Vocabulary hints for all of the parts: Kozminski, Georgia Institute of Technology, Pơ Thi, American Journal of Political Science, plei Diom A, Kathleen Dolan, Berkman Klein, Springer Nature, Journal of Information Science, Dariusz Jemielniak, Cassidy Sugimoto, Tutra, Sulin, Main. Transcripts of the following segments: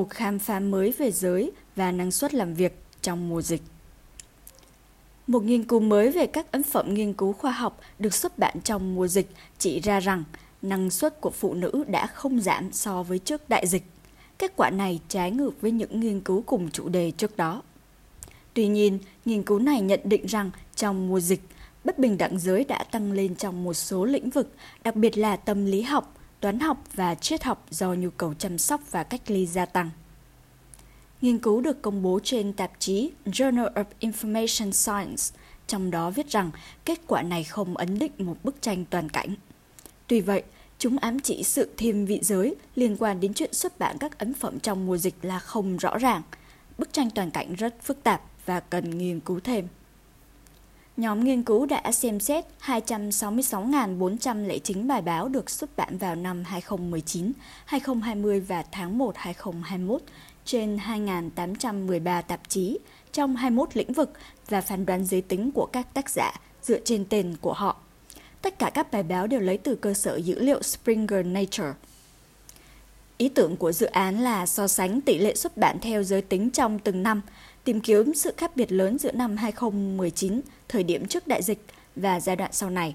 một khám phá mới về giới và năng suất làm việc trong mùa dịch. Một nghiên cứu mới về các ấn phẩm nghiên cứu khoa học được xuất bản trong mùa dịch chỉ ra rằng năng suất của phụ nữ đã không giảm so với trước đại dịch. Kết quả này trái ngược với những nghiên cứu cùng chủ đề trước đó. Tuy nhiên, nghiên cứu này nhận định rằng trong mùa dịch, bất bình đẳng giới đã tăng lên trong một số lĩnh vực, đặc biệt là tâm lý học, toán học và triết học do nhu cầu chăm sóc và cách ly gia tăng. Nghiên cứu được công bố trên tạp chí Journal of Information Science, trong đó viết rằng kết quả này không ấn định một bức tranh toàn cảnh. Tuy vậy, chúng ám chỉ sự thiên vị giới liên quan đến chuyện xuất bản các ấn phẩm trong mùa dịch là không rõ ràng. Bức tranh toàn cảnh rất phức tạp và cần nghiên cứu thêm. Nhóm nghiên cứu đã xem xét 266.409 bài báo được xuất bản vào năm 2019, 2020 và tháng 1 2021 trên 2.813 tạp chí trong 21 lĩnh vực và phán đoán giới tính của các tác giả dựa trên tên của họ. Tất cả các bài báo đều lấy từ cơ sở dữ liệu Springer Nature. Ý tưởng của dự án là so sánh tỷ lệ xuất bản theo giới tính trong từng năm, tìm kiếm sự khác biệt lớn giữa năm 2019, thời điểm trước đại dịch và giai đoạn sau này.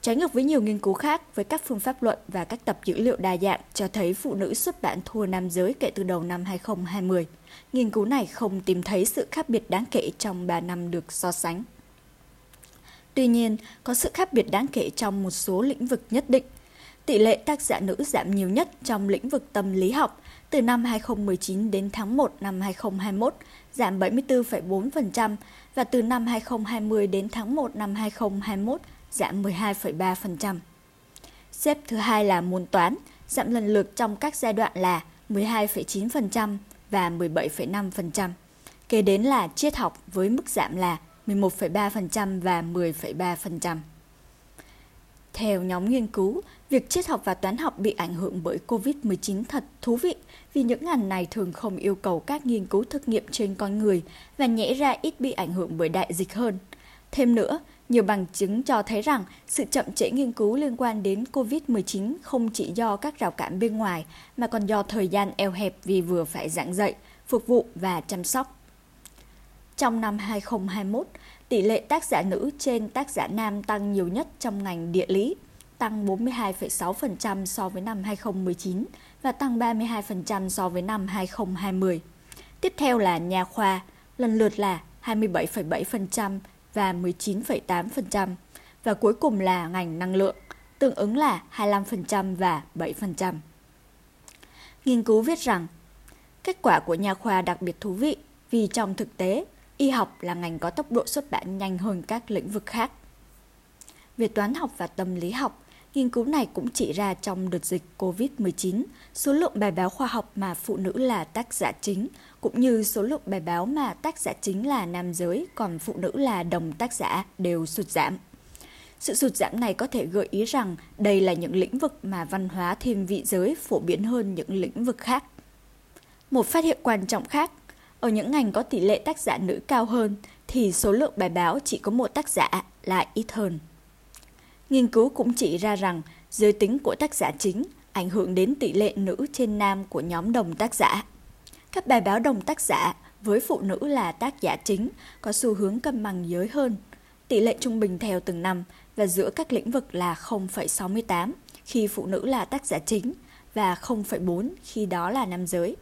Trái ngược với nhiều nghiên cứu khác, với các phương pháp luận và các tập dữ liệu đa dạng cho thấy phụ nữ xuất bản thua nam giới kể từ đầu năm 2020. Nghiên cứu này không tìm thấy sự khác biệt đáng kể trong 3 năm được so sánh. Tuy nhiên, có sự khác biệt đáng kể trong một số lĩnh vực nhất định. Tỷ lệ tác giả nữ giảm nhiều nhất trong lĩnh vực tâm lý học, từ năm 2019 đến tháng 1 năm 2021 giảm 74,4% và từ năm 2020 đến tháng 1 năm 2021 giảm 12,3%. Xếp thứ hai là môn toán, giảm lần lượt trong các giai đoạn là 12,9% và 17,5%. Kế đến là triết học với mức giảm là 11,3% và 10,3%. Theo nhóm nghiên cứu, việc triết học và toán học bị ảnh hưởng bởi COVID-19 thật thú vị vì những ngành này thường không yêu cầu các nghiên cứu thực nghiệm trên con người và nhẽ ra ít bị ảnh hưởng bởi đại dịch hơn. Thêm nữa, nhiều bằng chứng cho thấy rằng sự chậm trễ nghiên cứu liên quan đến COVID-19 không chỉ do các rào cản bên ngoài mà còn do thời gian eo hẹp vì vừa phải giảng dạy, phục vụ và chăm sóc. Trong năm 2021, tỷ lệ tác giả nữ trên tác giả nam tăng nhiều nhất trong ngành địa lý, tăng 42,6% so với năm 2019 và tăng 32% so với năm 2020. Tiếp theo là nha khoa, lần lượt là 27,7% và 19,8% và cuối cùng là ngành năng lượng, tương ứng là 25% và 7%. Nghiên cứu viết rằng, kết quả của nha khoa đặc biệt thú vị vì trong thực tế, y học là ngành có tốc độ xuất bản nhanh hơn các lĩnh vực khác. Về toán học và tâm lý học, nghiên cứu này cũng chỉ ra trong đợt dịch COVID-19, số lượng bài báo khoa học mà phụ nữ là tác giả chính, cũng như số lượng bài báo mà tác giả chính là nam giới, còn phụ nữ là đồng tác giả đều sụt giảm. Sự sụt giảm này có thể gợi ý rằng đây là những lĩnh vực mà văn hóa thiên vị giới phổ biến hơn những lĩnh vực khác. Một phát hiện quan trọng khác, ở những ngành có tỷ lệ tác giả nữ cao hơn thì số lượng bài báo chỉ có một tác giả là ít hơn. Nghiên cứu cũng chỉ ra rằng giới tính của tác giả chính ảnh hưởng đến tỷ lệ nữ trên nam của nhóm đồng tác giả. Các bài báo đồng tác giả với phụ nữ là tác giả chính có xu hướng cân bằng giới hơn, tỷ lệ trung bình theo từng năm và giữa các lĩnh vực là 0,68 khi phụ nữ là tác giả chính và 0,4 khi đó là nam giới.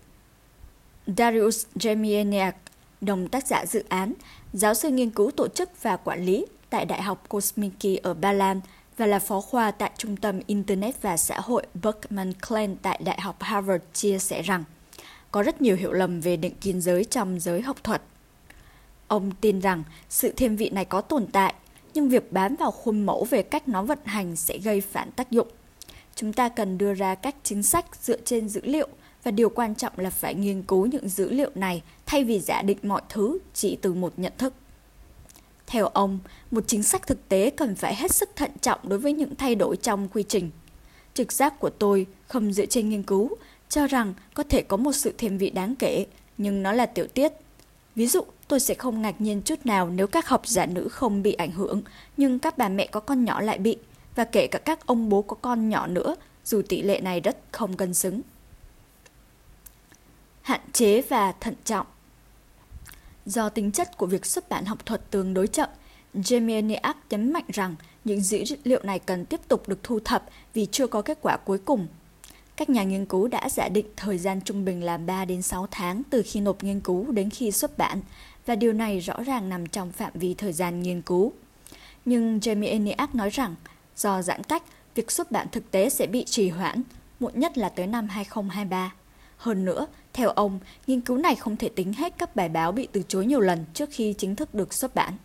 Dariusz Jemielniak, đồng tác giả dự án, giáo sư nghiên cứu tổ chức và quản lý tại Đại học Kozminski ở Ba Lan và là phó khoa tại Trung tâm Internet và Xã hội Berkman Klein tại Đại học Harvard chia sẻ rằng có rất nhiều hiểu lầm về định kiến giới trong giới học thuật. Ông tin rằng sự thiên vị này có tồn tại, nhưng việc bám vào khuôn mẫu về cách nó vận hành sẽ gây phản tác dụng. Chúng ta cần đưa ra các chính sách dựa trên dữ liệu, và điều quan trọng là phải nghiên cứu những dữ liệu này thay vì giả định mọi thứ chỉ từ một nhận thức. Theo ông, một chính sách thực tế cần phải hết sức thận trọng đối với những thay đổi trong quy trình. Trực giác của tôi, không dựa trên nghiên cứu, cho rằng có thể có một sự thiên vị đáng kể, nhưng nó là tiểu tiết. Ví dụ, tôi sẽ không ngạc nhiên chút nào nếu các học giả nữ không bị ảnh hưởng, nhưng các bà mẹ có con nhỏ lại bị, và kể cả các ông bố có con nhỏ nữa, dù tỷ lệ này rất không cân xứng. hạn chế và thận trọng. Do tính chất của việc xuất bản học thuật tương đối chậm, Jemielniak nhấn mạnh rằng những dữ liệu này cần tiếp tục được thu thập vì chưa có kết quả cuối cùng. Các nhà nghiên cứu đã giả định thời gian trung bình là 3 đến 6 tháng từ khi nộp nghiên cứu đến khi xuất bản, và điều này rõ ràng nằm trong phạm vi thời gian nghiên cứu. Nhưng Jemielniak nói rằng, do giãn cách, việc xuất bản thực tế sẽ bị trì hoãn, muộn nhất là tới năm 2023. Hơn nữa, theo ông, nghiên cứu này không thể tính hết các bài báo bị từ chối nhiều lần trước khi chính thức được xuất bản.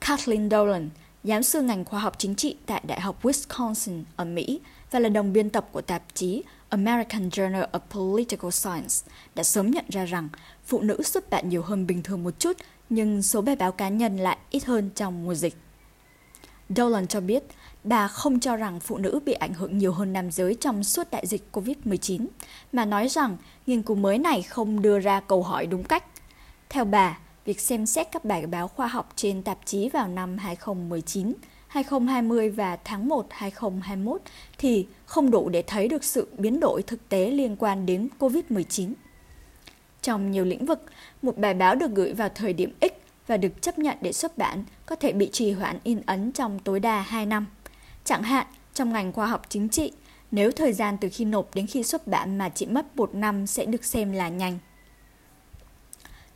Kathleen Dolan, giáo sư ngành khoa học chính trị tại Đại học Wisconsin ở Mỹ và là đồng biên tập của tạp chí American Journal of Political Science, đã sớm nhận ra rằng phụ nữ xuất bản nhiều hơn bình thường một chút, nhưng số bài báo cá nhân lại ít hơn trong mùa dịch. Dolan cho biết, bà không cho rằng phụ nữ bị ảnh hưởng nhiều hơn nam giới trong suốt đại dịch COVID-19, mà nói rằng nghiên cứu mới này không đưa ra câu hỏi đúng cách. Theo bà, việc xem xét các bài báo khoa học trên tạp chí vào năm 2019, 2020 và tháng 1, 2021 thì không đủ để thấy được sự biến đổi thực tế liên quan đến COVID-19. Trong nhiều lĩnh vực, một bài báo được gửi vào thời điểm X và được chấp nhận để xuất bản có thể bị trì hoãn in ấn trong tối đa 2 năm. Chẳng hạn, trong ngành khoa học chính trị, nếu thời gian từ khi nộp đến khi xuất bản mà chỉ mất 1 năm sẽ được xem là nhanh.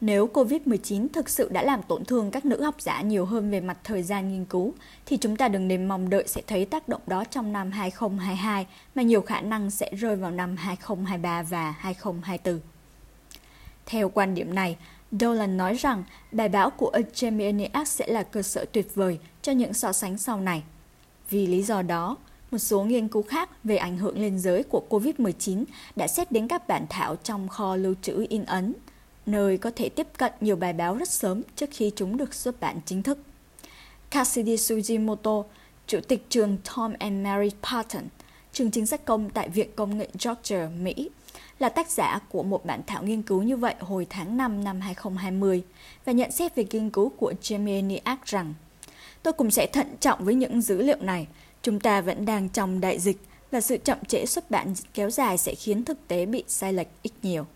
Nếu COVID-19 thực sự đã làm tổn thương các nữ học giả nhiều hơn về mặt thời gian nghiên cứu, thì chúng ta đừng nên mong đợi sẽ thấy tác động đó trong năm 2022, mà nhiều khả năng sẽ rơi vào năm 2023 và 2024. Theo quan điểm này, Dolan nói rằng bài báo của Jemielniak sẽ là cơ sở tuyệt vời cho những so sánh sau này. Vì lý do đó, một số nghiên cứu khác về ảnh hưởng lên giới của COVID-19 đã xét đến các bản thảo trong kho lưu trữ in ấn, nơi có thể tiếp cận nhiều bài báo rất sớm trước khi chúng được xuất bản chính thức. Cassidy Sugimoto, Chủ tịch trường Tom and Mary Patton, trường chính sách công tại Viện Công nghệ Georgia, Mỹ, là tác giả của một bản thảo nghiên cứu như vậy hồi tháng 5 năm 2020 và nhận xét về nghiên cứu của Jemielniak rằng tôi cũng sẽ thận trọng với những dữ liệu này. Chúng ta vẫn đang trong đại dịch và sự chậm trễ xuất bản kéo dài sẽ khiến thực tế bị sai lệch ít nhiều.